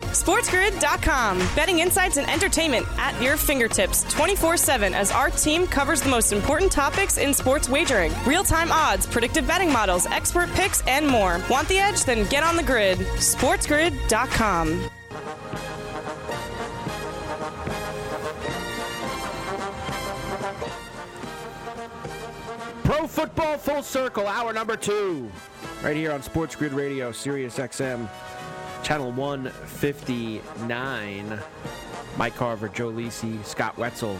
SportsGrid.com. Betting insights and entertainment at your fingertips 24/7 as our team covers the most important topics in sports wagering. Real-time odds, predictive betting models, expert picks, and more. Want the edge? Then get on the grid. SportsGrid.com. Pro Football Full Circle, hour number 2. Right here on Sports Grid Radio, Sirius XM. Channel 159, Mike Carver, Joe Lisi, Scott Wetzel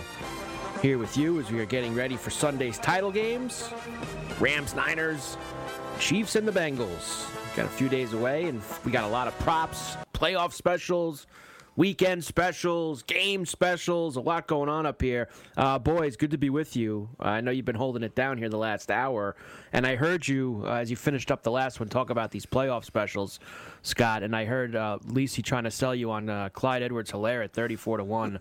here with you as we are getting ready for Sunday's title games. Rams, Niners, Chiefs, and the Bengals. Got a few days away, and we got a lot of props, playoff specials, weekend specials, game specials, a lot going on up here. Boys, good to be with you. I know you've been holding it down here the last hour, and I heard you, as you finished up the last one, talk about these playoff specials, Scott, and I heard Lisi trying to sell you on Clyde Edwards-Helaire at 34-1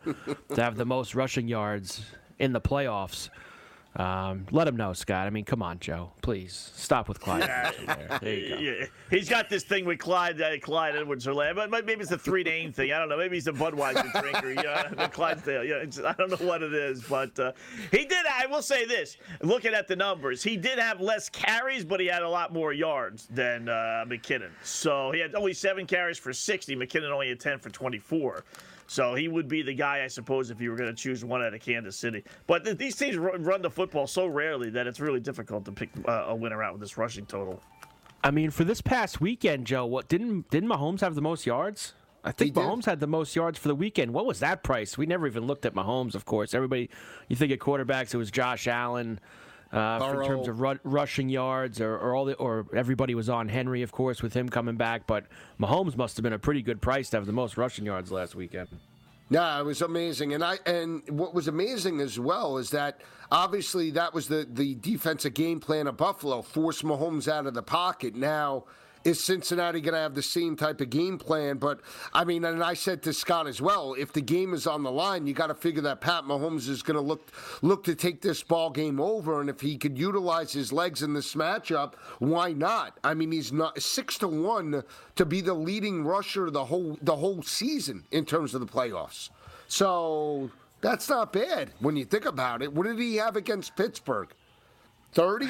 to have the most rushing yards in the playoffs. Let him know, Scott. I mean, come on, Joe. Please stop with Clyde. There you go. Yeah. He's got this thing with Clyde Edwards-Helaire. But maybe it's a 3-to-8 thing. I don't know. Maybe he's a Budweiser drinker. The Clydesdale. I don't know what it is, but he did. I will say this: looking at the numbers, he did have less carries, but he had a lot more yards than McKinnon. So he had only 7 carries for 60. McKinnon only had 10 for 24. So he would be the guy, I suppose, if you were going to choose one out of Kansas City. But these teams run the football so rarely that it's really difficult to pick a winner out with this rushing total. I mean, for this past weekend, Joe, what didn't Mahomes have the most yards? I think Mahomes had the most yards for the weekend. What was that price? We never even looked at Mahomes, of course. Everybody, you think of quarterbacks, it was Josh Allen. For in terms of rushing yards, or everybody was on Henry, of course, with him coming back. But Mahomes must have been a pretty good price to have the most rushing yards last weekend. No, it was amazing, and what was amazing as well is that obviously that was the defensive game plan of Buffalo, forced Mahomes out of the pocket. Now, is Cincinnati going to have the same type of game plan? But I mean, and I said to Scott as well, if the game is on the line, you got to figure that Pat Mahomes is going to look to take this ball game over, and if he could utilize his legs in this matchup, why not? I mean, he's not 6-1 to be the leading rusher the whole season in terms of the playoffs. So that's not bad when you think about it. What did he have against Pittsburgh? 30.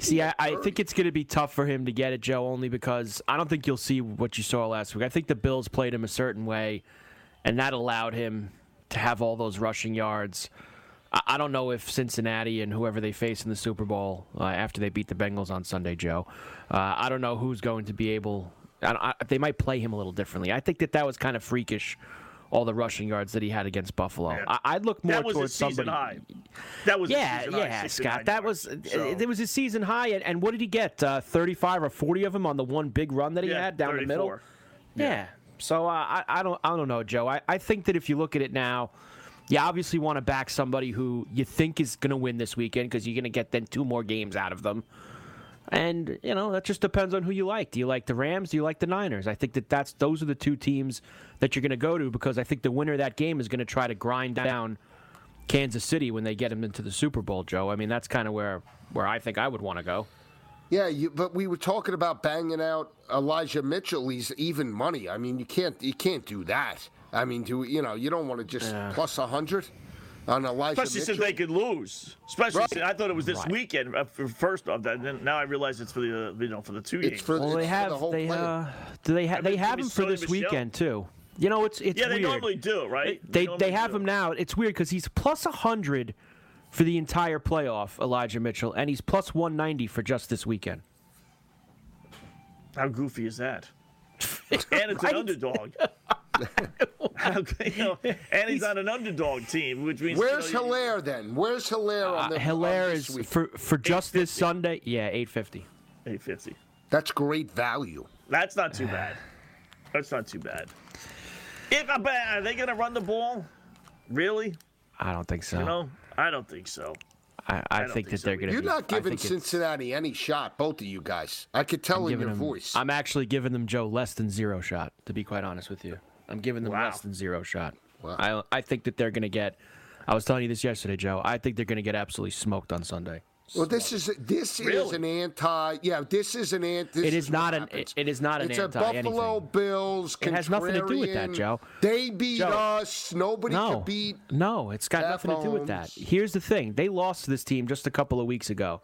See, I think it's going to be tough for him to get it, Joe, only because I don't think you'll see what you saw last week. I think the Bills played him a certain way, and that allowed him to have all those rushing yards. I don't know if Cincinnati and whoever they face in the Super Bowl after they beat the Bengals on Sunday, Joe, I don't know who's going to be able – they might play him a little differently. I think that was kind of freakish, all the rushing yards that he had against Buffalo. Yeah. I'd look more towards somebody. High. That was a season high. Yeah, Scott. That yards, it was his season high. And what did he get? 35 or 40 of them on the one big run that he had down 34. The middle? Yeah. So I don't know, Joe. I think that if you look at it now, you obviously want to back somebody who you think is going to win this weekend because you're going to get then 2 more games out of them. And, you know, that just depends on who you like. Do you like the Rams? Do you like the Niners? I think that those are the 2 teams that you're going to go to because I think the winner of that game is going to try to grind down Kansas City when they get them into the Super Bowl, Joe. I mean, that's kind of where I think I would want to go. Yeah, but we were talking about banging out Elijah Mitchell. He's even money. I mean, you can't do that. I mean, you don't want to just plus 100. On Elijah Especially Mitchell. Since they could lose. Especially since I thought it was this weekend. First off, now I realize it's for the for the 2 games. They have him for this weekend too. You know, it's weird. They normally do, right? They have him now. It's weird because he's plus 100 for the entire playoff, Elijah Mitchell, and he's plus 190 for just this weekend. How goofy is that? And it's an underdog. And he's on an underdog team, which means Helaire then? Where's Helaire on the Helaire is week? for just this Sunday? Yeah, $8.50. That's great value. That's not too bad. Are they going to run the ball? Really? I don't think so. You know, I don't think so. I think they're going to. You're not giving Cincinnati any shot, both of you guys. I could tell in your voice. I'm actually giving them, Joe, less than zero shot, to be quite honest with you. I'm giving them less than zero shot. Wow. I think that they're going to get – I was telling you this yesterday, Joe. I think they're going to get absolutely smoked on Sunday. Well, this is not an anti. It's a Buffalo Bills contrarian. It has nothing to do with that, Joe. They beat us. Nobody could beat. No, it's got nothing to do with that. Here's the thing: they lost to this team just a couple of weeks ago.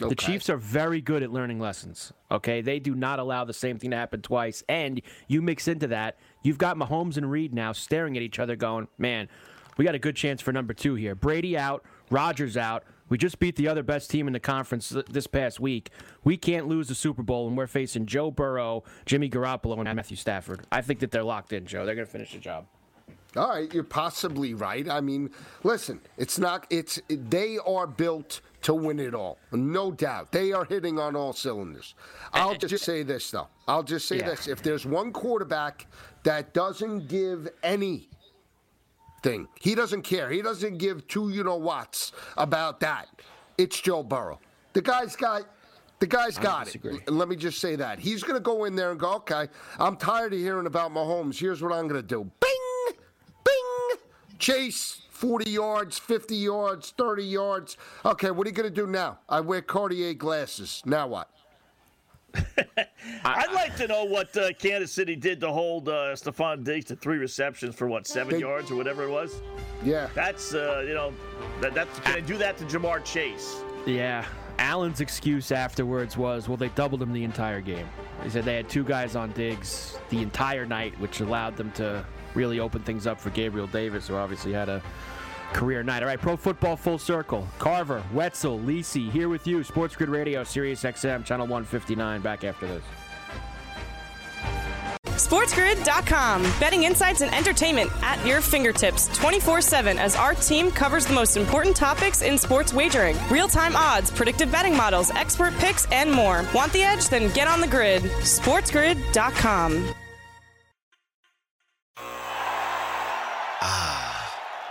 Okay. The Chiefs are very good at learning lessons. Okay, they do not allow the same thing to happen twice. And you mix into that, you've got Mahomes and Reed now staring at each other, going, "Man, we got a good chance for number two here." Brady out, Rodgers out. We just beat the other best team in the conference this past week. We can't lose the Super Bowl, and we're facing Joe Burrow, Jimmy Garoppolo, and Matthew Stafford. I think that they're locked in, Joe. They're going to finish the job. All right, you're possibly right. I mean, listen, they are built to win it all, no doubt. They are hitting on all cylinders. I'll just say this, though. If there's one quarterback that doesn't give any thing. He doesn't care. He doesn't give two you-know-whats about that. It's Joe Burrow. The guy's got it. Let me just say that. He's going to go in there and go, okay, I'm tired of hearing about Mahomes. Here's what I'm going to do. Bing! Bing! Chase, 40 yards, 50 yards, 30 yards. Okay, what are you going to do now? I wear Cartier glasses. Now what? I'd like to know what Kansas City did to hold Stephon Diggs to 3 receptions for, 7 yards or whatever it was? Yeah. That's, can they do that to Jamar Chase? Yeah. Allen's excuse afterwards was, well, they doubled him the entire game. He said they had 2 guys on Diggs the entire night, which allowed them to really open things up for Gabriel Davis, who obviously had a career night. All right, Pro Football Full Circle. Carver, Wetzel, Lisi, here with you. Sports Grid Radio, Sirius XM, Channel 159. Back after this. SportsGrid.com. Betting insights and entertainment at your fingertips 24/7 as our team covers the most important topics in sports wagering. Real-time odds, predictive betting models, expert picks, and more. Want the edge? Then get on the grid. SportsGrid.com.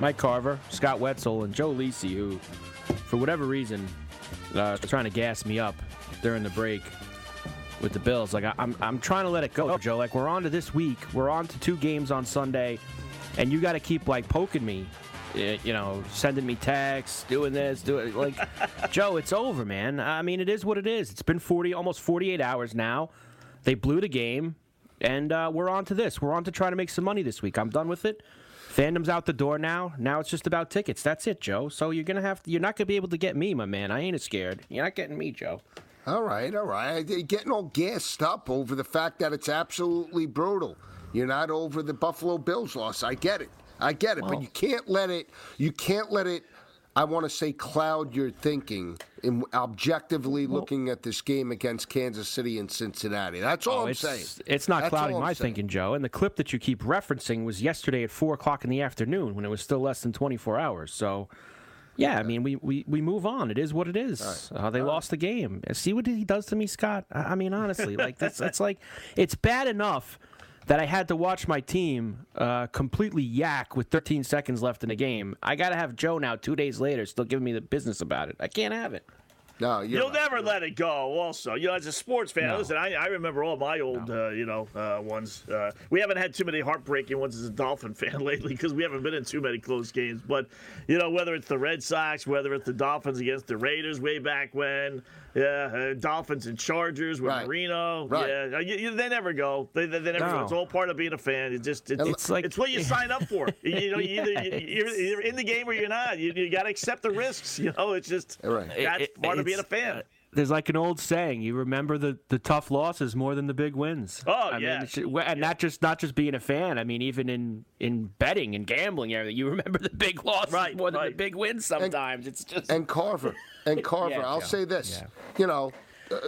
Mike Carver, Scott Wetzel, and Joe Lisi, who, for whatever reason, was trying to gas me up during the break with the Bills. Like I'm trying to let it go, Joe. Like we're on to this week. We're on to 2 games on Sunday, and you got to keep poking me, sending me texts, doing this, doing like, Joe. It's over, man. I mean, it is what it is. It's been almost 48 hours now. They blew the game, and we're on to this. We're on to trying to make some money this week. I'm done with it. Fandom's out the door now. Now it's just about tickets. That's it, Joe. So you're not gonna be able to get me, my man. I ain't as scared. You're not getting me, Joe. All right. They're getting all gassed up over the fact that it's absolutely brutal. You're not over the Buffalo Bills loss. I get it. I get it, but you can't let it I want to say cloud your thinking in objectively looking at this game against Kansas City and Cincinnati. That's all I'm saying. It's not clouding my thinking, Joe. And the clip that you keep referencing was yesterday at 4 o'clock in the afternoon when it was still less than 24 hours. So, yeah. I mean, we move on. It is what it is. Right. They lost the game. See what he does to me, Scott? I mean, honestly, like that's like it's bad enough that I had to watch my team completely yak with 13 seconds left in the game. I got to have Joe now 2 days later still giving me the business about it. I can't have it. No, you'll never let it go. Also, you know, as a sports fan, listen, I remember all my old, ones. We haven't had too many heartbreaking ones as a Dolphin fan lately because we haven't been in too many close games. But you know, whether it's the Red Sox, whether it's the Dolphins against the Raiders way back when, Dolphins and Chargers with Marino, they never go. They never go. It's all part of being a fan. It's what you sign up for. You know, you're either in the game or you're not. You got to accept the risks. You know, it's just that's part of being a fan. There's like an old saying: you remember the tough losses more than the big wins. Not just being a fan. I mean, even in betting and gambling, everything, you remember the big losses more than the big wins. Sometimes it's just and Carver. I'll say this: you know,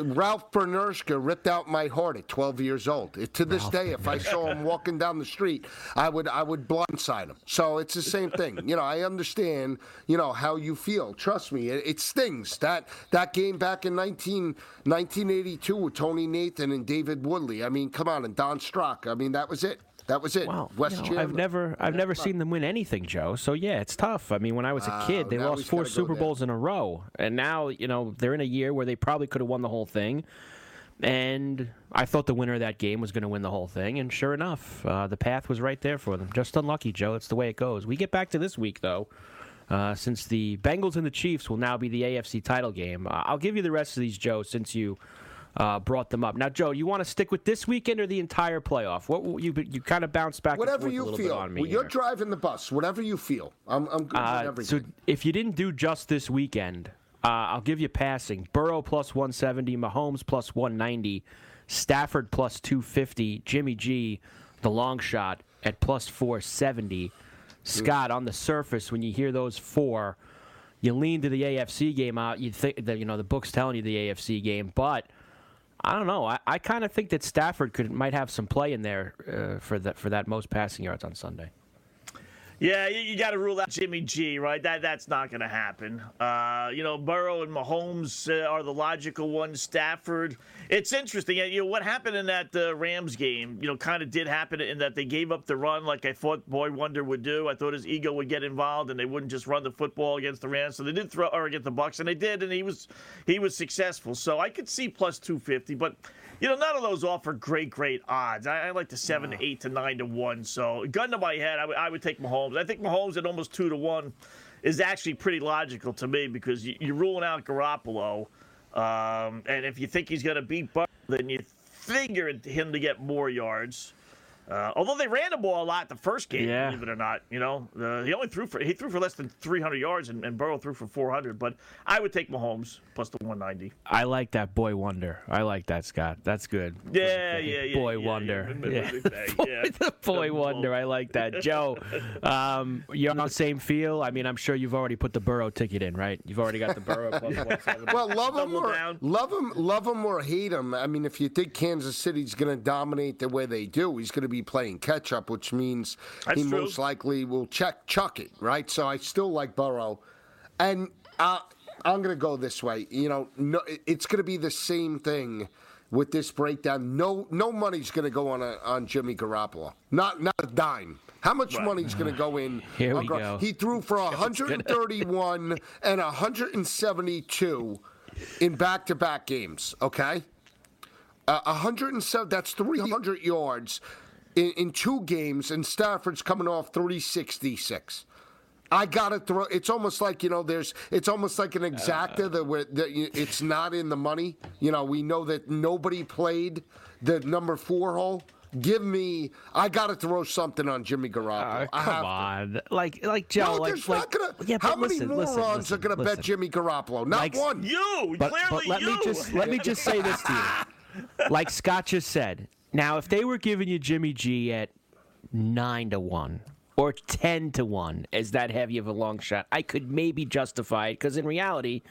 Ralph Bernerska ripped out my heart at 12 years old. To this day, if I saw him walking down the street, I would blindside him. So it's the same thing. You know, I understand, you know, how you feel. Trust me, it stings. That game back in 1982 with Tony Nathan and David Woodley. I mean, come on, and Don Strock. I mean, that was it. That was it. Wow. I've never seen them win anything, Joe. So, yeah, it's tough. I mean, when I was a kid, they lost four Super Bowls in a row. And now, you know, they're in a year where they probably could have won the whole thing. And I thought the winner of that game was going to win the whole thing. And sure enough, the path was right there for them. Just unlucky, Joe. It's the way it goes. We get back to this week, though, since the Bengals and the Chiefs will now be the AFC title game. I'll give you the rest of these, Joe, since you brought them up. Now, Joe, you want to stick with this weekend or the entire playoff? What you kind of bounce back whatever and forth you a little feel. Bit on me. Well, you're driving the bus. Whatever you feel, I'm good with everything. So, if you didn't do just this weekend, I'll give you passing. Burrow plus 170, Mahomes plus 190, Stafford plus 250, Jimmy G, the long shot at plus 470. Scott, on the surface, when you hear those four, you lean to the AFC game out. You think that, you know, the book's telling you the AFC game, but I don't know. I kind of think that Stafford might have some play in there for that most passing yards on Sunday. Yeah, you got to rule out Jimmy G, right? That's not going to happen. You know, Burrow and Mahomes are the logical ones. Stafford, it's interesting. You know, what happened in that Rams game, you know, kind of did happen in that they gave up the run like I thought Boy Wonder would do. I thought his ego would get involved and they wouldn't just run the football against the Rams. So they did throw or against the Bucs, and they did, and he was successful. So I could see plus 250, but you know, none of those offer great odds. I like the 7 to 8 to 9 to 1. So gun to my head, I would take Mahomes. I think Mahomes at almost 2 to 1 is actually pretty logical to me because you're ruling out Garoppolo, and if you think he's going to beat Burrow, then you figure him to get more yards. Although they ran the ball a lot the first game, believe it or not, you know, he threw for less than 300 yards and Burrow threw for 400. But I would take Mahomes plus the 190. I like that Boy Wonder. I like that, Scott. That's good. Boy Wonder. The Boy Wonder. I like that, Joe. You're on the same feel. I mean, I'm sure you've already put the Burrow ticket in, right? You've already got the Burrow plus 170. Well, love him or hate him. I mean, if you think Kansas City's going to dominate the way they do, he's going to be playing catch-up, which means he most likely will chuck it, right? So I still like Burrow. And I'm going to go this way. You know, it's going to be the same thing with this breakdown. No money's going to go on Jimmy Garoppolo. Not a dime. How much money's going to go in? Here we go. He threw for 131 and 172 in back-to-back games, okay? 107, that's 300 yards. In two games, and Stafford's coming off 366. I gotta throw. It's almost like, you know, it's almost like an exacta that it's not in the money. You know, we know that nobody played the number 4 hole. I gotta throw something on Jimmy Garoppolo. Come on. Like Joe. No, there's not gonna. Yeah, how many morons are gonna bet Jimmy Garoppolo? Not one. You clearly. Let me just say this to you. Like Scott just said. Now, if they were giving you Jimmy G at 9 to 1 or 10-1 as that heavy of a long shot, I could maybe justify it because in reality,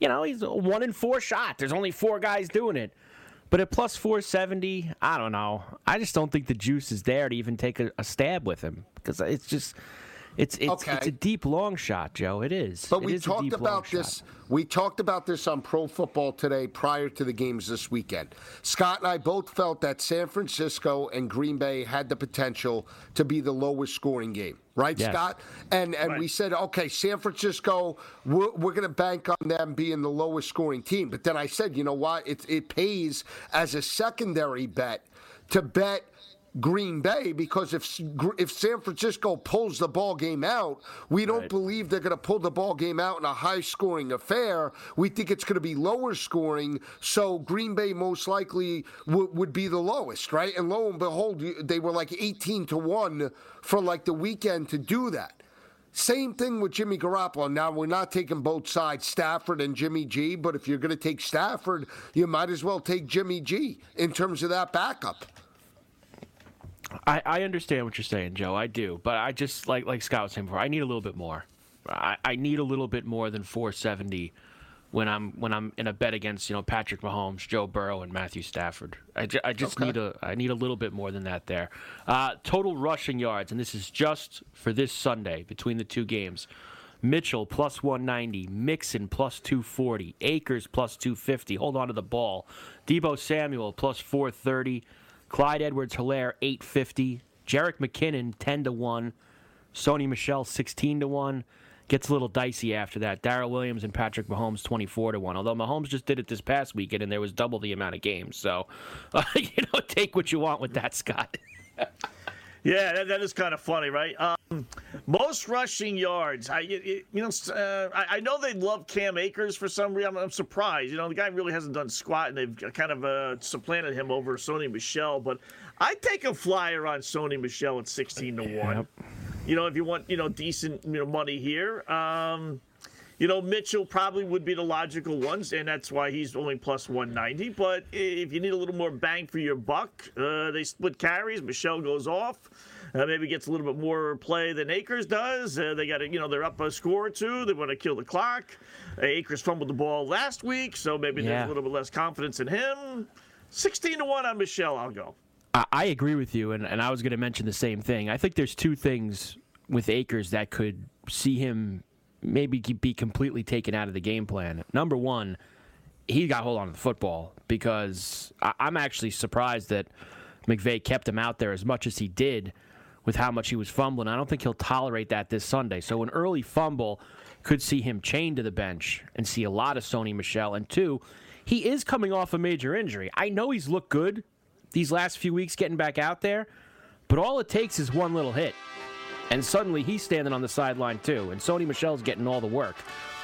you know, he's a 1 in 4 shot. There's only 4 guys doing it. But at plus 470, I don't know. I just don't think the juice is there to even take a stab with him because it's just it's a deep long shot, Joe. It is. But we talked about this. We talked about this on Pro Football Today prior to the games this weekend. Scott and I both felt that San Francisco and Green Bay had the potential to be the lowest scoring game. Right, yes. Scott? And right. We said, okay, San Francisco, we're going to bank on them being the lowest scoring team. But then I said, you know what? It pays as a secondary bet to bet Green Bay because if San Francisco pulls the ball game out, we don't believe they're going to pull the ball game out in a high-scoring affair. We think it's going to be lower scoring, so Green Bay most likely would be the lowest, right? And lo and behold, they were like 18-1 for like the weekend to do that. Same thing with Jimmy Garoppolo. Now, we're not taking both sides, Stafford and Jimmy G, but if you're going to take Stafford, you might as well take Jimmy G in terms of that backup. I understand what you're saying, Joe. I do. But I just, like Scott was saying before, I need a little bit more. I need a little bit more than 470 when I'm in a bet against, you know, Patrick Mahomes, Joe Burrow, and Matthew Stafford. I need a little bit more than that there. Total rushing yards, and this is just for this Sunday between the two games. Mitchell plus 190, Mixon plus 240, Akers plus 250. Hold on to the ball. Deebo Samuel plus 430. Clyde Edwards-Helaire, 850. Jerick McKinnon, 10-1. Sony Michel, 16-1. Gets a little dicey after that. Darrell Williams and Patrick Mahomes, 24-1. Although Mahomes just did it this past weekend, and there was double the amount of games. So, you know, take what you want with that, Scott. Yeah, that is kind of funny, right? Most rushing yards. I know they love Cam Akers for some reason. I'm surprised. You know, the guy really hasn't done squat, and they've kind of supplanted him over Sony Michel. But I'd take a flyer on Sony Michel at 16-1. You know, if you want, you know, decent, you know, money here. You know, Mitchell probably would be the logical ones, and that's why he's only plus 190. But if you need a little more bang for your buck, they split carries. Michelle goes off, maybe gets a little bit more play than Akers does. They got to, you know, they're up a score or two. They want to kill the clock. Akers fumbled the ball last week, so maybe there's a little bit less confidence in him. 16-1 on Michelle, I'll go. I agree with you, and I was going to mention the same thing. I think there's two things with Akers that could see him maybe be completely taken out of the game plan. Number one, he got hold on to the football because I'm actually surprised that McVay kept him out there as much as he did with how much he was fumbling. I don't think he'll tolerate that this Sunday. So an early fumble could see him chained to the bench and see a lot of Sony Michel. And two, he is coming off a major injury. I know he's looked good these last few weeks getting back out there, but all it takes is one little hit. And suddenly he's standing on the sideline too. And Sony Michel's getting all the work.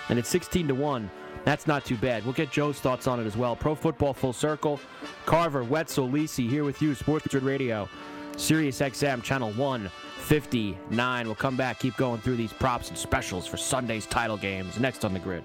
And it's 16-1. That's not too bad. We'll get Joe's thoughts on it as well. Pro Football Full Circle. Carver, Wetzel, Lisi here with you. SportsGrid Radio. Sirius XM, Channel 159. We'll come back, keep going through these props and specials for Sunday's title games. Next on the grid.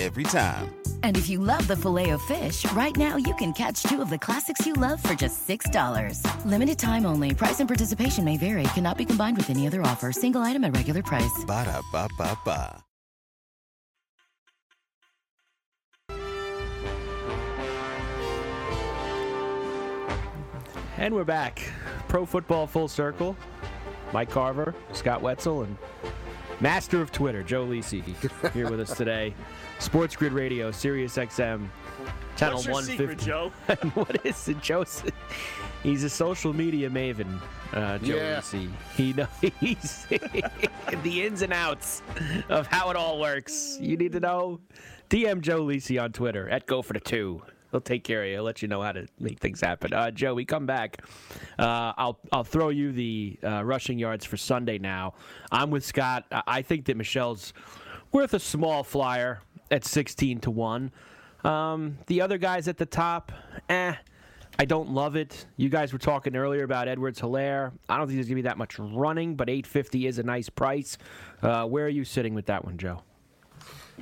every time. And if you love the Filet-O-Fish, right now you can catch two of the classics you love for just $6. Limited time only. Price and participation may vary. Cannot be combined with any other offer. Single item at regular price. Ba-da-ba-ba-ba. And we're back. Pro Football Full Circle. Mike Carver, Scott Wetzel, and master of Twitter, Joe Lisi, here with us today. Sports Grid Radio, Sirius XM, channel 150. What's your secret, Joe? What is it, Joe? He's a social media maven, Joe Lisi. He knows the ins and outs of how it all works. You need to know? DM Joe Lisi on Twitter, at GoForThe2. He'll take care of you. He'll let you know how to make things happen. Joe, we come back. I'll throw you the rushing yards for Sunday now. I'm with Scott. I think that Michel's worth a small flyer at 16-1. The other guys at the top, I don't love it. You guys were talking earlier about Edwards-Helaire. I don't think there's going to be that much running, but $8.50 is a nice price. Where are you sitting with that one, Joe?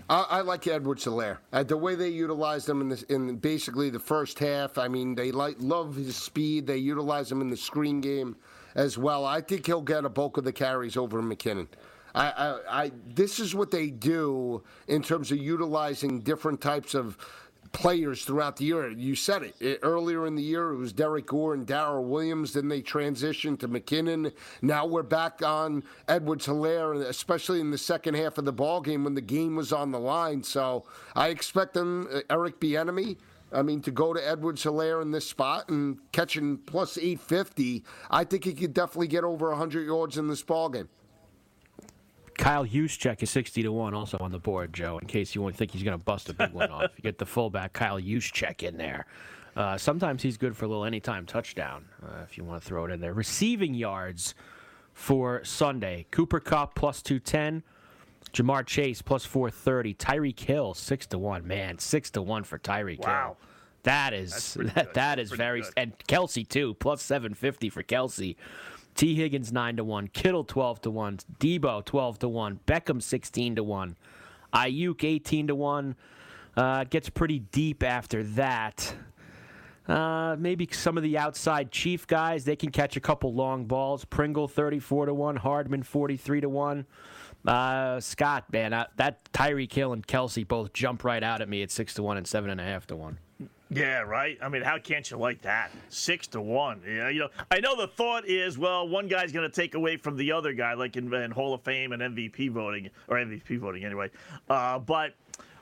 I like Edwards-Helaire. The way they utilized him in basically the first half, I mean, they love his speed. They utilize him in the screen game as well. I think he'll get a bulk of the carries over McKinnon. This is what they do in terms of utilizing different types of players throughout the year. You said it. Earlier in the year, it was Derek Gore and Darrell Williams. Then they transitioned to McKinnon. Now we're back on Edwards-Helaire, especially in the second half of the ballgame when the game was on the line. So I expect them, Eric Bieniemy, to go to Edwards-Helaire in this spot and catching plus 850. I think he could definitely get over 100 yards in this ballgame. Kyle Juszczyk is 60-1 also on the board, Joe, in case you think he's going to bust a big one off. You get the fullback, Kyle Juszczyk, in there. Sometimes he's good for a little anytime touchdown, if you want to throw it in there. Receiving yards for Sunday. Cooper Kupp, plus 210. Jamar Chase, plus 430. Tyreek Hill, 6-1. Man, 6-1 for Tyreek Hill. Wow. That is very – and Kelce, too, plus 750 for Kelce. Tee Higgins 9-1, Kittle 12-1, Debo 12-1, Beckham 16-1, Ayuk 18-1. Gets pretty deep after that. Maybe some of the outside Chief guys, they can catch a couple long balls. Pringle 34-1, Hardman 43-1. Scott, man, that Tyreek Hill and Kelce both jump right out at me at 6-1 and 7.5-1. Yeah, right? I mean, how can't you like that? 6-1. Yeah, I know the thought is, well, one guy's going to take away from the other guy, like in Hall of Fame and MVP voting anyway. But,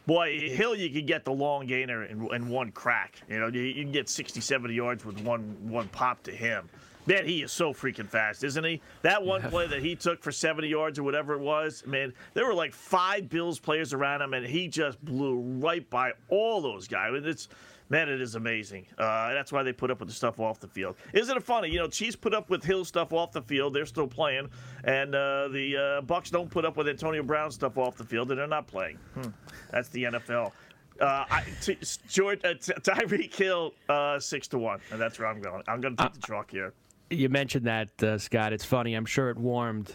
boy, Hill, you can get the long gainer in one crack. You can get 60, 70 yards with one pop to him. Man, he is so freaking fast, isn't he? That one play that he took for 70 yards or whatever it was, man, there were like five Bills players around him, and he just blew right by all those guys. Man, it is amazing. That's why they put up with the stuff off the field. Isn't it funny? Chiefs put up with Hill stuff off the field. They're still playing. And the Bucs don't put up with Antonio Brown stuff off the field, and they're not playing. That's the NFL. Tyreek Hill, 6-1, and that's where I'm going. I'm going to take the chalk here. You mentioned that, Scott. It's funny. I'm sure it warmed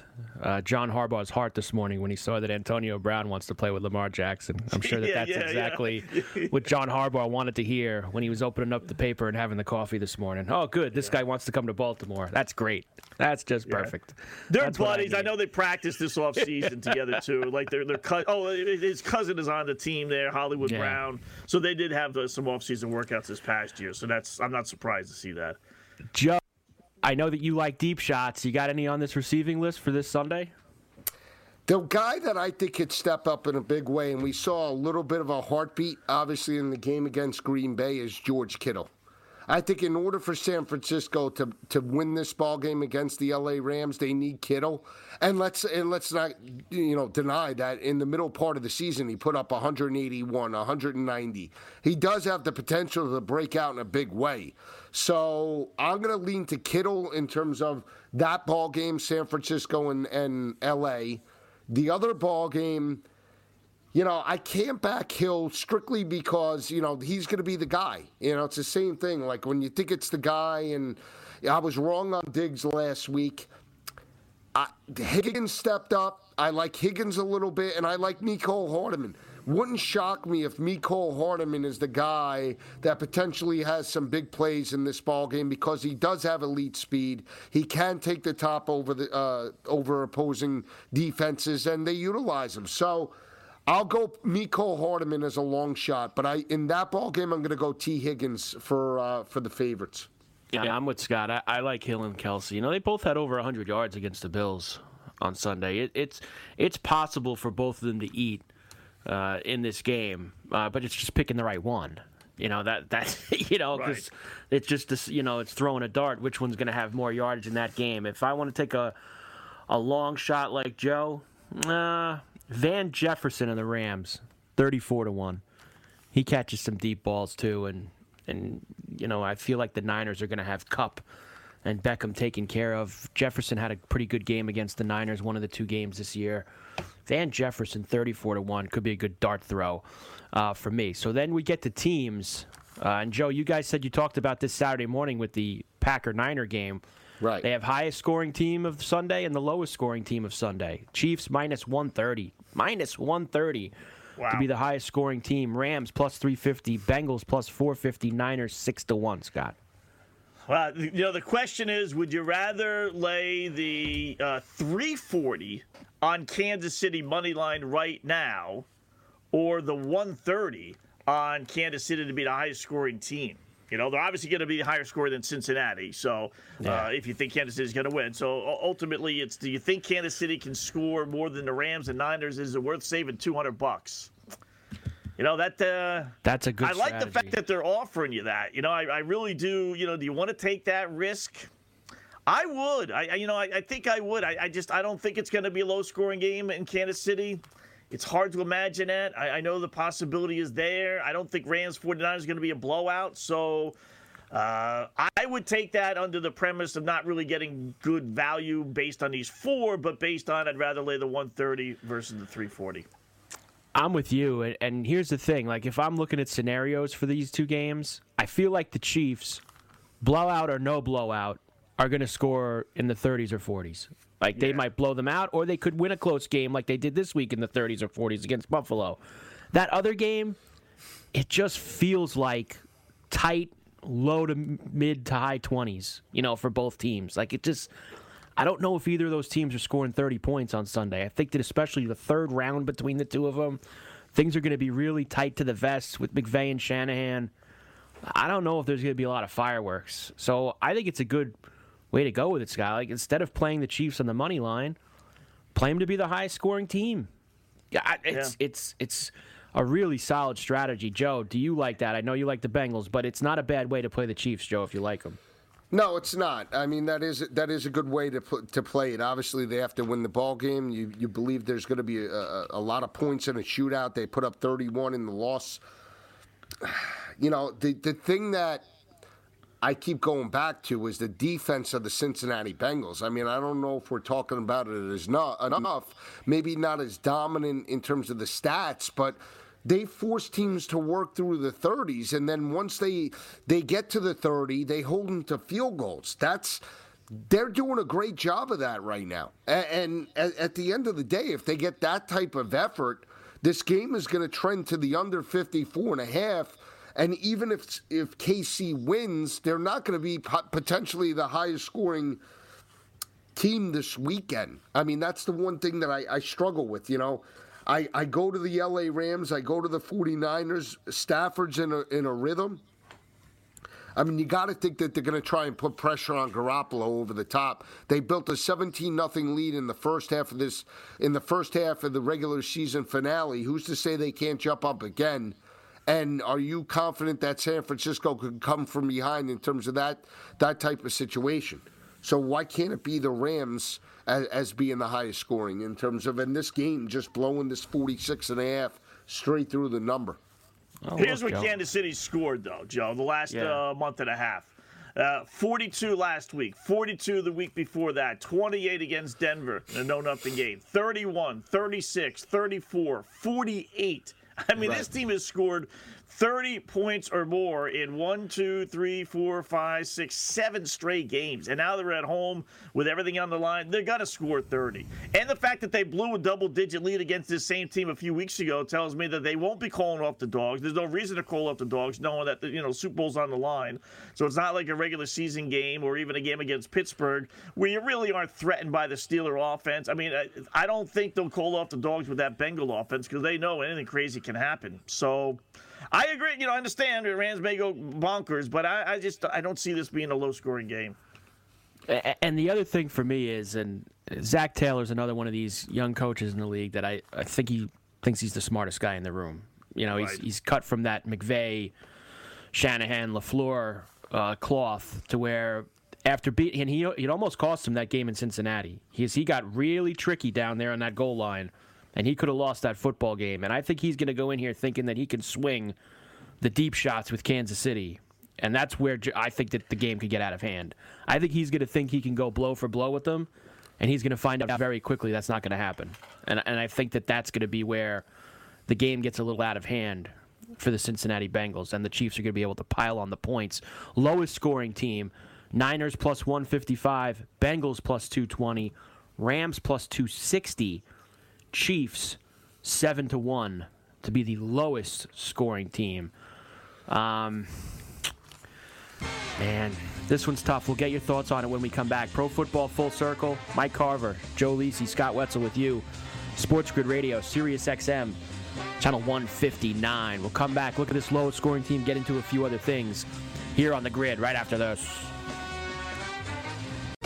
John Harbaugh's heart this morning when he saw that Antonio Brown wants to play with Lamar Jackson. I'm sure that that's exactly what John Harbaugh wanted to hear when he was opening up the paper and having the coffee this morning. Oh, good. This guy wants to come to Baltimore. That's great. That's just perfect. They're buddies. I know they practiced this offseason together, too. Like his cousin is on the team there, Hollywood Brown. So they did have some offseason workouts this past year. So I'm not surprised to see that. Joe, I know that you like deep shots. You got any on this receiving list for this Sunday? The guy that I think could step up in a big way, and we saw a little bit of a heartbeat, obviously, in the game against Green Bay, is George Kittle. I think in order for San Francisco to win this ball game against the L.A. Rams, they need Kittle. And let's not deny that in the middle part of the season, he put up 181, 190. He does have the potential to break out in a big way. So I'm going to lean to Kittle in terms of that ball game, San Francisco and L.A. The other ball game, I can't back Hill strictly because, he's going to be the guy. It's the same thing. Like when you think it's the guy, and I was wrong on Diggs last week. Higgins stepped up. I like Higgins a little bit, and I like Mecole Hardman. Wouldn't shock me if Mecole Hardman is the guy that potentially has some big plays in this ballgame because he does have elite speed. He can take the top over the over opposing defenses, and they utilize him. So I'll go Mecole Hardman as a long shot, but in that ballgame, I'm going to go Tee Higgins for the favorites. Yeah, I'm with Scott. I like Hill and Kelce. You know, they both had over 100 yards against the Bills on Sunday. It's possible for both of them to eat in this game, but it's just picking the right one. You know, because it's just this, you know, it's throwing a dart. Which one's going to have more yardage in that game? If I want to take a long shot like Joe, Van Jefferson and the Rams, 34-1. He catches some deep balls too, and you know, I feel like the Niners are going to have Kupp and Beckham taken care of. Jefferson had a pretty good game against the Niners, one of the two games this year. Van Jefferson, 34-1, could be a good dart throw for me. So then we get to teams. And, Joe, you guys said you talked about this Saturday morning with the Packer-Niner game. Right. They have highest scoring team of Sunday and the lowest scoring team of Sunday. Chiefs, -130. -130. Wow. To be the highest scoring team. Rams +350, Bengals +450, Niners 6-1, Scott. Well, you know, the question is, would you rather lay the 340 on Kansas City money line right now or the 130 on Kansas City to be the highest scoring team? You know, they're obviously going to be higher score than Cincinnati, so if you think Kansas City's going to win. So, ultimately, it's do you think Kansas City can score more than the Rams and Niners? Is it worth saving $200? You know, that's a good strategy. I like the fact that they're offering you that. You know, I really do. You know, do you want to take that risk? I would. I think I would. I don't think it's going to be a low-scoring game in Kansas City. It's hard to imagine that. I know the possibility is there. I don't think Rams 49 is going to be a blowout. So I would take that under the premise of not really getting good value based on these four, but based on I'd rather lay the 130 versus the 340. I'm with you. And here's the thing. Like, if I'm looking at scenarios for these two games, I feel like the Chiefs, blowout or no blowout, are going to score in the 30s or 40s. Like, they might blow them out, or they could win a close game like they did this week in the 30s or 40s against Buffalo. That other game, it just feels like tight, low to mid to high 20s, you know, for both teams. Like, it just, I don't know if either of those teams are scoring 30 points on Sunday. I think that especially the third round between the two of them, things are going to be really tight to the vest with McVay and Shanahan. I don't know if there's going to be a lot of fireworks. So I think it's a good way to go with it, Scott. Like, instead of playing the Chiefs on the money line, play them to be the highest scoring team. It's a really solid strategy. Joe, do you like that? I know you like the Bengals, but it's not a bad way to play the Chiefs, Joe, if you like them. No, it's not. I mean, that is a good way to play it. Obviously, they have to win the ball game. You believe there's going to be a lot of points in a shootout. They put up 31 in the loss. You know, the thing that I keep going back to is the defense of the Cincinnati Bengals. I mean, I don't know if we're talking about it as not enough, maybe not as dominant in terms of the stats, but they force teams to work through the 30s, and then once they get to the 30, they hold them to field goals. They're doing a great job of that right now. And at the end of the day, if they get that type of effort, this game is going to trend to the under 54.5. And even if KC wins, they're not going to be potentially the highest scoring team this weekend. I mean, that's the one thing that I struggle with, you know. I go to the LA Rams. I go to the 49ers. Stafford's in a rhythm. I mean, you got to think that they're going to try and put pressure on Garoppolo over the top. They built a 17-0 lead in the first half of the regular season finale. Who's to say they can't jump up again? And are you confident that San Francisco could come from behind in terms of that type of situation? So why can't it be the Rams as being the highest scoring in terms of in this game, just blowing this 46.5 straight through the number? Oh, here's what Kansas City scored, though, Joe, the last month and a half. 42 last week, 42 the week before that, 28 against Denver, a 0-0 game, 31, 36, 34, 48 I mean, This team has scored 30 points or more in 7 straight games. And now they're at home with everything on the line. They're going to score 30. And the fact that they blew a double-digit lead against this same team a few weeks ago tells me that they won't be calling off the dogs. There's no reason to call off the dogs knowing that, Super Bowl's on the line. So it's not like a regular season game or even a game against Pittsburgh where you really aren't threatened by the Steeler offense. I mean, I don't think they'll call off the dogs with that Bengal offense because they know anything crazy can happen. So I agree. I understand the Rams may go bonkers, but I don't see this being a low-scoring game. And the other thing for me is, and Zach Taylor's another one of these young coaches in the league that I think he thinks he's the smartest guy in the room. He's cut from that McVay, Shanahan, LaFleur cloth to where after beating, and it almost cost him that game in Cincinnati. He got really tricky down there on that goal line, and he could have lost that football game. And I think he's going to go in here thinking that he can swing the deep shots with Kansas City. And that's where I think that the game could get out of hand. I think he's going to think he can go blow for blow with them, and he's going to find out very quickly that's not going to happen. And I think that that's going to be where the game gets a little out of hand for the Cincinnati Bengals, and the Chiefs are going to be able to pile on the points. Lowest scoring team, Niners plus 155, Bengals plus 220, Rams plus 260, Chiefs 7-1 to be the lowest scoring team. Man, this one's tough. We'll get your thoughts on it when we come back. Pro Football Full Circle, Mike Carver, Joe Lisi, Scott Wetzel with you. Sports Grid Radio, Sirius XM, Channel 159. We'll come back, look at this lowest scoring team, get into a few other things here on the grid right after this.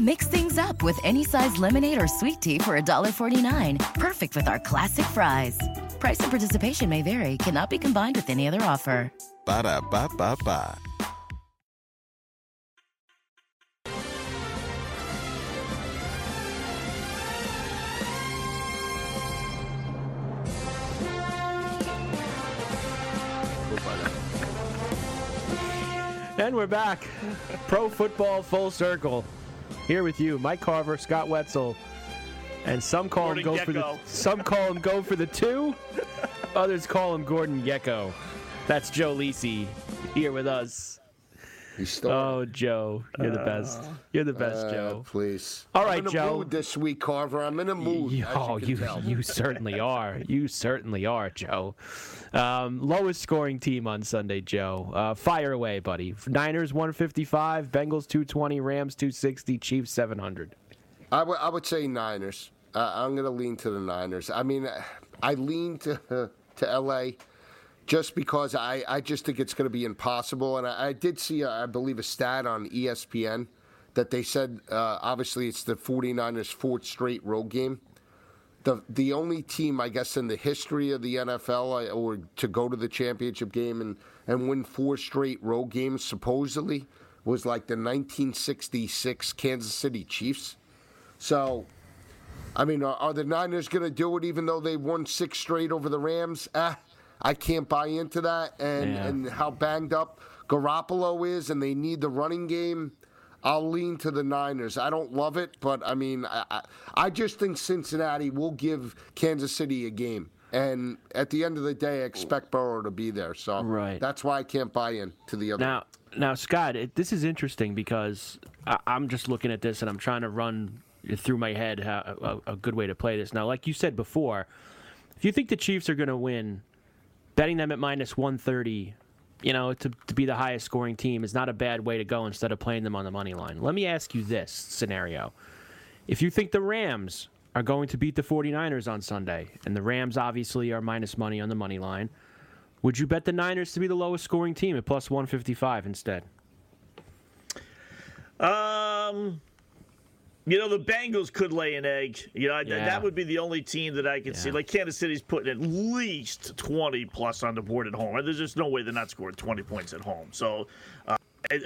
Mix things up with any size lemonade or sweet tea for $1.49. Perfect with our classic fries. Price and participation may vary. Cannot be combined with any other offer. Ba-da-ba-ba-ba. And we're back. Pro Football Full Circle. Here with you, Mike Carver, Scott Wetzel, and some call Gordon him go Gekko. Some call him go for the two, others call him Gordon Gekko. That's Joe Lisi here with us. Oh, Joe, you're the best. You're the best, Joe. Please. All right, Joe. I'm in a mood this week, Carver. I'm in a mood. You certainly are. You certainly are, Joe. Lowest scoring team on Sunday, Joe. Fire away, buddy. Niners 155, Bengals 220, Rams 260, Chiefs 700. I would say Niners. I'm going to lean to the Niners. I mean, I lean to L.A., just because I just think it's going to be impossible. And I did see, I believe, a stat on ESPN that they said, obviously, it's the 49ers' fourth straight road game. The only team, I guess, in the history of the NFL or to go to the championship game and win four straight road games, supposedly, was like the 1966 Kansas City Chiefs. So, I mean, are the Niners going to do it even though they won six straight over the Rams? I can't buy into that, and how banged up Garoppolo is, and they need the running game. I'll lean to the Niners. I don't love it, but, I mean, I just think Cincinnati will give Kansas City a game. And at the end of the day, I expect Burrow to be there. So that's why I can't buy in to the other. Now Scott, this is interesting because I'm just looking at this and I'm trying to run through my head how, a good way to play this. Now, like you said before, if you think the Chiefs are going to win, betting them at minus 130, you know, to be the highest scoring team is not a bad way to go instead of playing them on the money line. Let me ask you this scenario. If you think the Rams are going to beat the 49ers on Sunday, and the Rams obviously are minus money on the money line, would you bet the Niners to be the lowest scoring team at plus 155 instead? You know, the Bengals could lay an egg. You know, that would be the only team that I could see. Like, Kansas City's putting at least 20-plus on the board at home. There's just no way they're not scoring 20 points at home. So,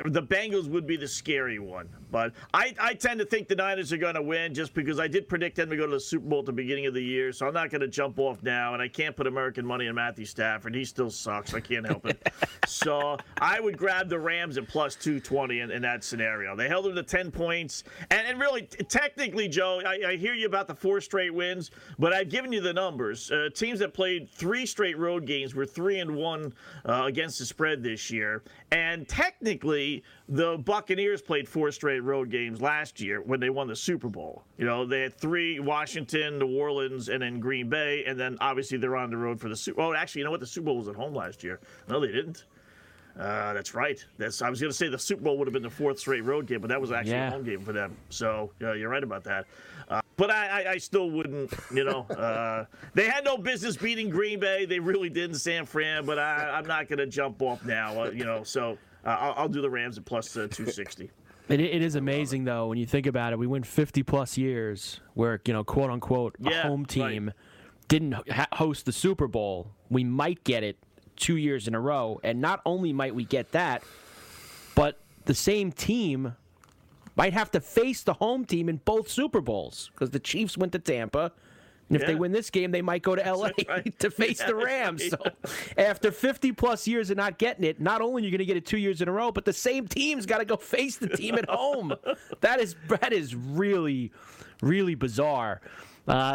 the Bengals would be the scary one. But I tend to think the Niners are going to win just because I did predict them to go to the Super Bowl at the beginning of the year, so I'm not going to jump off now, and I can't put American money on Matthew Stafford. He still sucks. I can't help it. So I would grab the Rams at plus 220 in that scenario. They held them to 10 points. And really, technically, Joe, I hear you about the 4 straight wins, but I've given you the numbers. Teams that played 3 straight road games were 3-1 against the spread this year. And technically, the Buccaneers played 4 straight road games last year when they won the Super Bowl. You know, they had 3, Washington, New Orleans, and then Green Bay, and then obviously they're on the road for the Super Bowl. Oh, actually, you know what? The Super Bowl was at home last year. No, they didn't. That's right. I was going to say the Super Bowl would have been the 4th straight road game, but that was actually a home game for them. So you're right about that. But I still wouldn't, you know. They had no business beating Green Bay. They really didn't, San Fran, but I'm not going to jump off now, you know, so... I'll do the Rams at plus 260. It is amazing, though, when you think about it. We went 50-plus years where, you know, quote-unquote, a home team didn't host the Super Bowl. We might get it 2 years in a row, and not only might we get that, but the same team might have to face the home team in both Super Bowls because the Chiefs went to Tampa. And if they win this game, they might go to L.A. to face the Rams. So after 50-plus years of not getting it, not only are you going to get it 2 years in a row, but the same team's got to go face the team at home. That is really, really bizarre.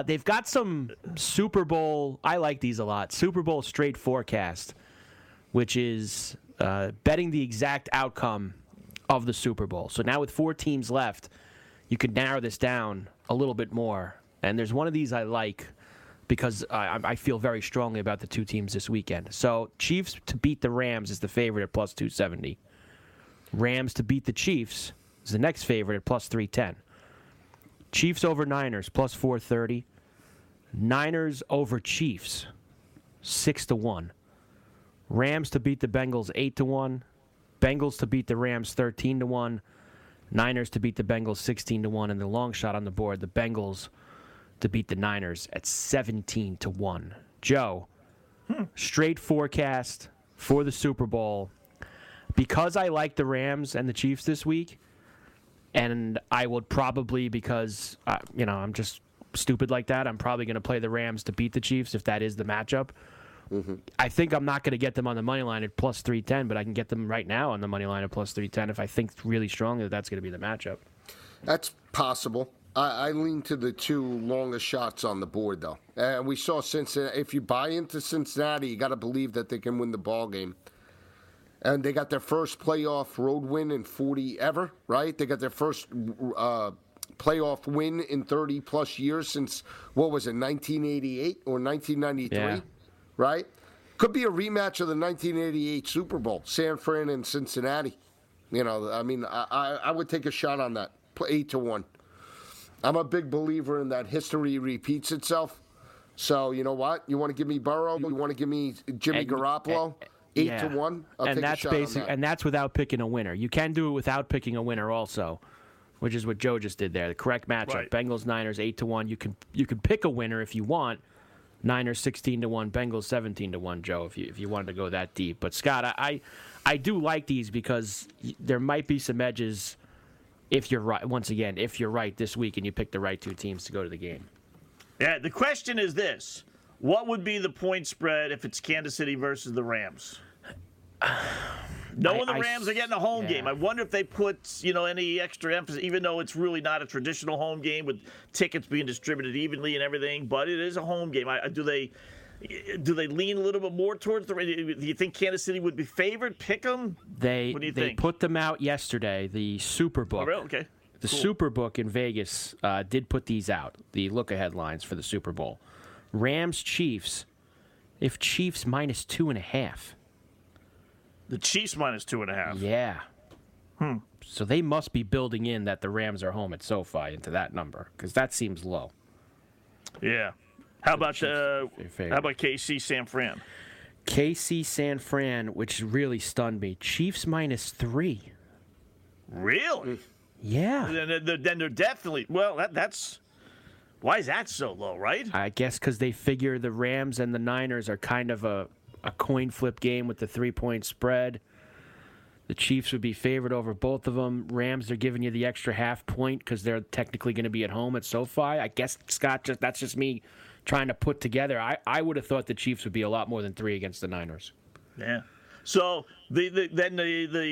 They've got some Super Bowl – I like these a lot – Super Bowl straight forecast, which is betting the exact outcome of the Super Bowl. So now with 4 teams left, you could narrow this down a little bit more. And there's one of these I like because I feel very strongly about the 2 teams this weekend. So Chiefs to beat the Rams is the favorite at plus 270. Rams to beat the Chiefs is the next favorite at plus 310. Chiefs over Niners plus 430. Niners over Chiefs 6-1. Rams to beat the Bengals 8-1. Bengals to beat the Rams 13-1. Niners to beat the Bengals 16-1. And the long shot on the board, the Bengals to beat the Niners at 17-1. Joe, straight forecast for the Super Bowl. Because I like the Rams and the Chiefs this week, and I would probably, because you know, I'm just stupid like that, I'm probably going to play the Rams to beat the Chiefs if that is the matchup. Mm-hmm. I think I'm not going to get them on the money line at plus 310, but I can get them right now on the money line at plus 310 if I think really strongly that that's going to be the matchup. That's possible. I lean to the 2 longest shots on the board, though. And we saw Cincinnati. If you buy into Cincinnati, you got to believe that they can win the ball game. And they got their first playoff road win in 40 ever, right? They got their first playoff win in 30-plus years since, 1988 or 1993, right? Could be a rematch of the 1988 Super Bowl, San Fran and Cincinnati. You know, I mean, I would take a shot on that, 8-1. I'm a big believer in that history repeats itself. So, you know what? You want to give me Burrow? You want to give me Jimmy Garoppolo? 8-1? And that's basic, and that's without picking a winner. You can do it without picking a winner also, which is what Joe just did there. The correct matchup, Bengals-Niners, 8-1. You can pick a winner if you want. Niners 16-1, Bengals 17-1, Joe, if you wanted to go that deep. But, Scott, I do like these because there might be some edges – if you're right, once again, if you're right this week and you pick the right 2 teams to go to the game. Yeah, the question is this. What would be the point spread if it's Kansas City versus the Rams? Knowing the Rams are getting a home game, I wonder if they put, you know, any extra emphasis, even though it's really not a traditional home game with tickets being distributed evenly and everything, but it is a home game. Do they lean a little bit more towards the? Do you think Kansas City would be favored? Pick them. They put them out yesterday. The Superbook. Oh, really? Okay. The cool. Superbook in Vegas did put these out. The look-ahead lines for the Super Bowl: Rams, Chiefs. If Chiefs -2.5. The Chiefs -2.5. Yeah. So they must be building in that the Rams are home at SoFi into that number because that seems low. Yeah. How about KC San Fran? KC San Fran, which really stunned me. Chiefs -3. Really? Yeah. Then they're definitely that's why is that so low, right? I guess because they figure the Rams and the Niners are kind of a coin flip game with the 3-point spread. The Chiefs would be favored over both of them. Rams are giving you the extra half point because they're technically going to be at home at SoFi. I guess Scott, that's just me trying to put together. I would have thought the Chiefs would be a lot more than 3 against the Niners. Yeah. So the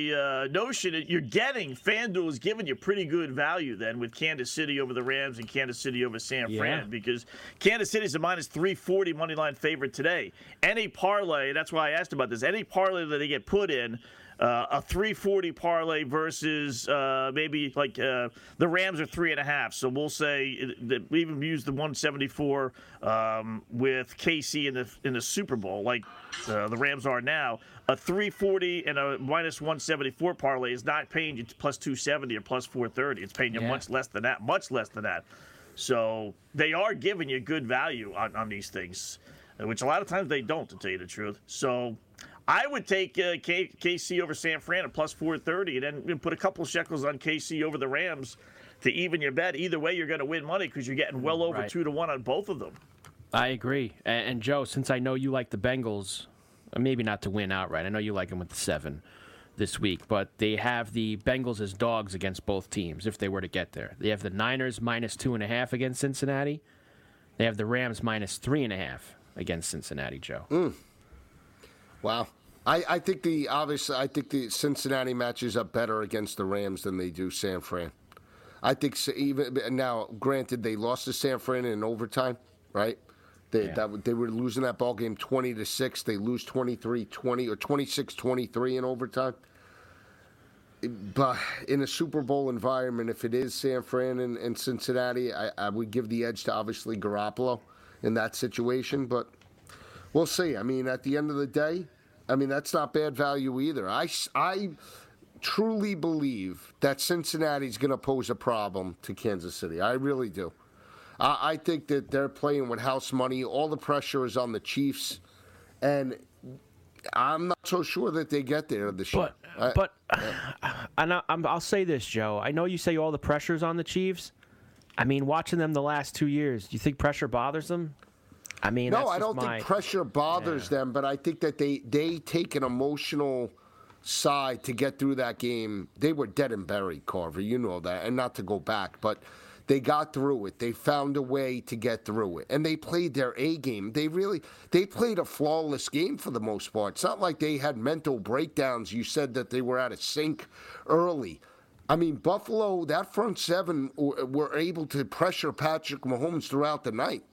notion that you're getting, FanDuel is giving you pretty good value then with Kansas City over the Rams and Kansas City over San Fran because Kansas City's a -340 money line favorite today. Any parlay, that's why I asked about this, any parlay that they get put in, a 340 parlay versus maybe like the Rams are 3.5. So we'll say that we even use the 174 with KC in the Super Bowl, like the Rams are now. A 340 and a -174 parlay is not paying you +270 or +430. It's paying you much less than that. So they are giving you good value on these things, which a lot of times they don't, to tell you the truth. So I would take KC over San Fran at +430 and then put a couple shekels on KC over the Rams to even your bet. Either way, you're going to win money because you're getting well over 2-1 on both of them. I agree. And Joe, since I know you like the Bengals, maybe not to win outright. I know you like them with the 7 this week, but they have the Bengals as dogs against both teams if they were to get there. They have the Niners -2.5 against Cincinnati. They have the Rams -3.5 against Cincinnati, Joe. Mm. Wow. I think the Cincinnati matches up better against the Rams than they do San Fran. I think even now, granted, they lost to San Fran in overtime, right? They were losing that ball game 20-6. They lose 23-20 or 26-23 in overtime. But in a Super Bowl environment, if it is San Fran and Cincinnati, I would give the edge to obviously Garoppolo in that situation. But we'll see. I mean, at the end of the day, I mean, that's not bad value either. I truly believe that Cincinnati's going to pose a problem to Kansas City. I really do. I think that they're playing with house money. All the pressure is on the Chiefs. And I'm not so sure that they get there this year. I'll say this, Joe. I know you say all the pressure is on the Chiefs. I mean, watching them the last 2 years, do you think pressure bothers them? I mean, no, I don't think pressure bothers them, but I think that they take an emotional side to get through that game. They were dead and buried, Carver, you know that, and not to go back, but they got through it. They found a way to get through it, and they played their A game. They played a flawless game for the most part. It's not like they had mental breakdowns. You said that they were out of sync early. I mean, Buffalo, that front seven were able to pressure Patrick Mahomes throughout the night.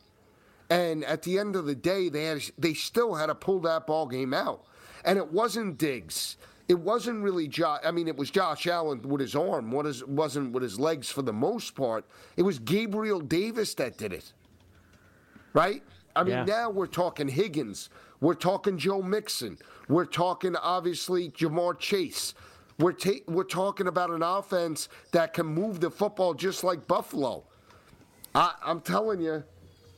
And at the end of the day, they still had to pull that ball game out. And it wasn't Diggs. It wasn't really Josh. I mean, it was Josh Allen with his arm. Wasn't with his legs for the most part. It was Gabriel Davis that did it. Right? I mean, now we're talking Higgins. We're talking Joe Mixon. We're talking, obviously, Jamar Chase. We're talking about an offense that can move the football just like Buffalo. I'm telling you.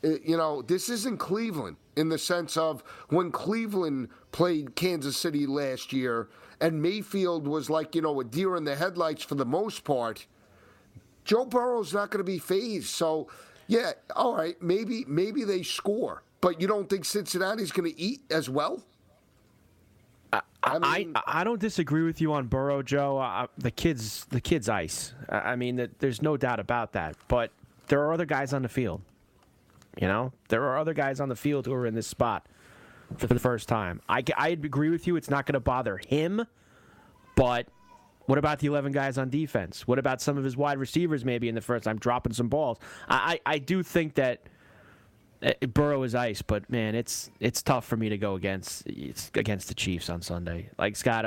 You know, this isn't Cleveland in the sense of when Cleveland played Kansas City last year and Mayfield was like, you know, a deer in the headlights for the most part. Joe Burrow's not going to be phased. So, yeah, all right, maybe they score. But you don't think Cincinnati's going to eat as well? I mean, I don't disagree with you on Burrow, Joe. The kid's ice. I mean, there's no doubt about that. But there are other guys on the field. You know, there are other guys on the field who are in this spot for the first time. I agree with you. It's not going to bother him, But what about the 11 guys on defense? What about some of his wide receivers maybe in the first time dropping some balls? I do think that Burrow is ice, but, man, it's tough for me to go against the Chiefs on Sunday. Like, Scott,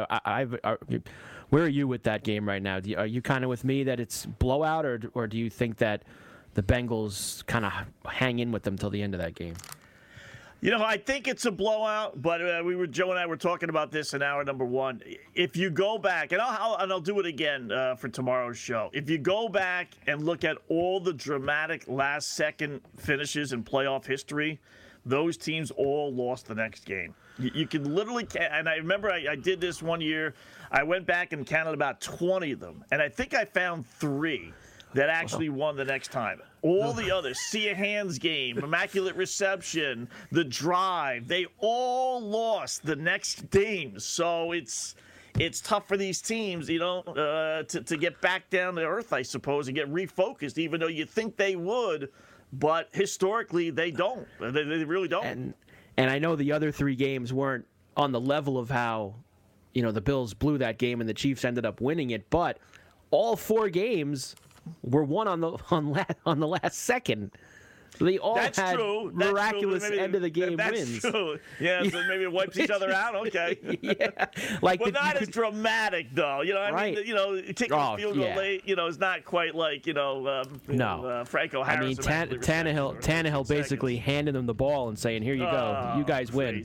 where are you with that game right now? Are you kind of with me that it's blowout, or do you think that the Bengals kind of hang in with them till the end of that game? You know, I think it's a blowout, but Joe and I were talking about this in hour number one. If you go back, and I'll do it again for tomorrow's show. If you go back and look at all the dramatic last-second finishes in playoff history, those teams all lost the next game. You can literally, and I remember I did this one year. I went back and counted about 20 of them, and I think I found 3 that actually won the next time. All the others, see a hands game, immaculate reception, the drive, they all lost the next game. So it's tough for these teams, you know, to get back down to earth, I suppose, and get refocused, even though you think they would. But historically, they don't. They really don't. And I know the other 3 games weren't on the level of how, you know, the Bills blew that game and the Chiefs ended up winning it. But all 4 games were won on the last second. They all had true. Miraculous true. Maybe, end of the game that's wins. That's true. Yeah, so maybe it wipes each other out. Okay. Yeah. Like, well, not as dramatic though. You know, I mean, you know, taking a field goal late, you know, is not quite like, you know, Franco Harris. I mean, Tannehill basically handed them the ball and saying, "Here you go. You guys win.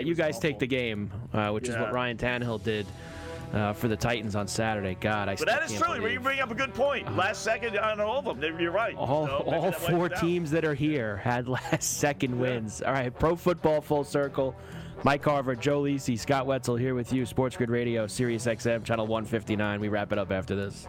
You guys awful. Take the game," which is what Ryan Tannehill did. For the Titans on Saturday. God, I still can't believe. But that is true. You bring up a good point. Last second on all of them. You're right. All 4 teams that are here had last second wins. All right, Pro Football Full Circle. Mike Carver, Joe Lisi, Scott Wetzel here with you. Sports Grid Radio, Sirius XM, Channel 159. We wrap it up after this.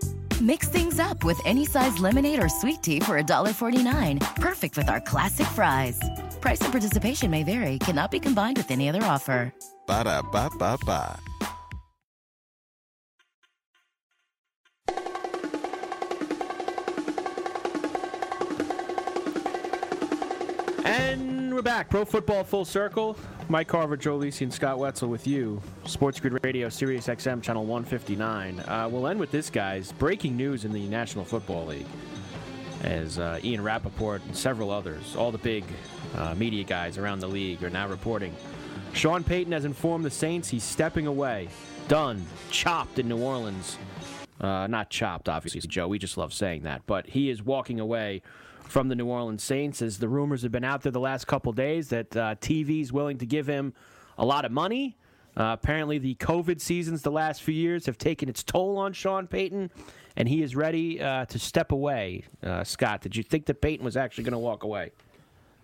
Mix things up with any size lemonade or sweet tea for $1.49. Perfect with our classic fries. Price and participation may vary. Cannot be combined with any other offer. Ba-da-ba-ba-ba. And we're back. Pro Football Full Circle. Mike Carver, Joe Lisi, and Scott Wetzel with you. Sports Grid Radio, Sirius XM, Channel 159. We'll end with this, guys. Breaking news in the National Football League as Ian Rappaport and several others, all the big media guys around the league, are now reporting. Sean Payton has informed the Saints he's stepping away. Done. Chopped in New Orleans. Not chopped, obviously, Joe. We just love saying that. But he is walking away from the New Orleans Saints, as the rumors have been out there the last couple days that TV's willing to give him a lot of money. Apparently, the COVID seasons the last few years have taken its toll on Sean Payton, and he is ready to step away. Scott, did you think that Payton was actually going to walk away?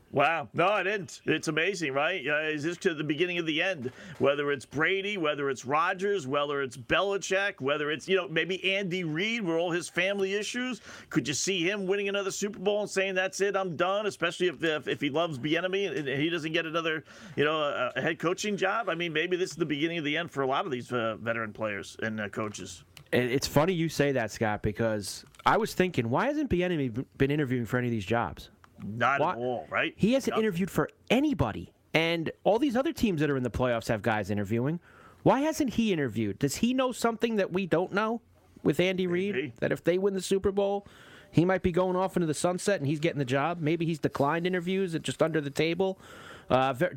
Wow. No, I didn't. It's amazing, right? Is this to the beginning of the end? Whether it's Brady, whether it's Rodgers, whether it's Belichick, whether it's, you know, maybe Andy Reid, where all his family issues. Could you see him winning another Super Bowl and saying, that's it, I'm done, especially if he loves Bieniemy and he doesn't get another, you know, a head coaching job? I mean, maybe this is the beginning of the end for a lot of these veteran players and coaches. It's funny you say that, Scott, because I was thinking, why hasn't Bieniemy been interviewing for any of these jobs? Not at all, right? He hasn't interviewed for anybody. And all these other teams that are in the playoffs have guys interviewing. Why hasn't he interviewed? Does he know something that we don't know with Andy Reid? That if they win the Super Bowl, he might be going off into the sunset and he's getting the job. Maybe he's declined interviews at just under the table.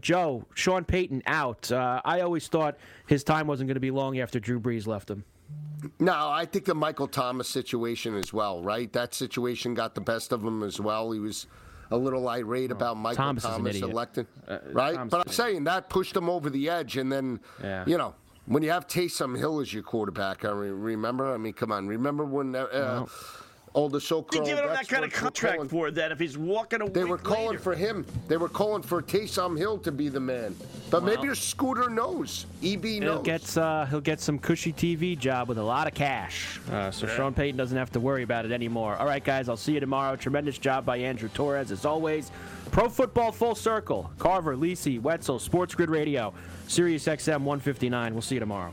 Joe, Sean Payton out. I always thought his time wasn't going to be long after Drew Brees left him. No, I think the Michael Thomas situation as well, right? That situation got the best of him as well. He was a little irate about Michael Thomas electing, right? But I'm saying that pushed him over the edge. And then, you know, when you have Taysom Hill as your quarterback, remember? I mean, come on. Remember when all the so-called giving him that kind of contract for that if he's walking away. They were calling for him. They were calling for Taysom Hill to be the man. But maybe your Scooter knows. EB knows. He'll get some cushy TV job with a lot of cash. Sean Payton doesn't have to worry about it anymore. All right, guys, I'll see you tomorrow. Tremendous job by Andrew Torres, as always. Pro Football Full Circle. Carver, Lisi, Wetzel, Sports Grid Radio, Sirius XM 159. We'll see you tomorrow.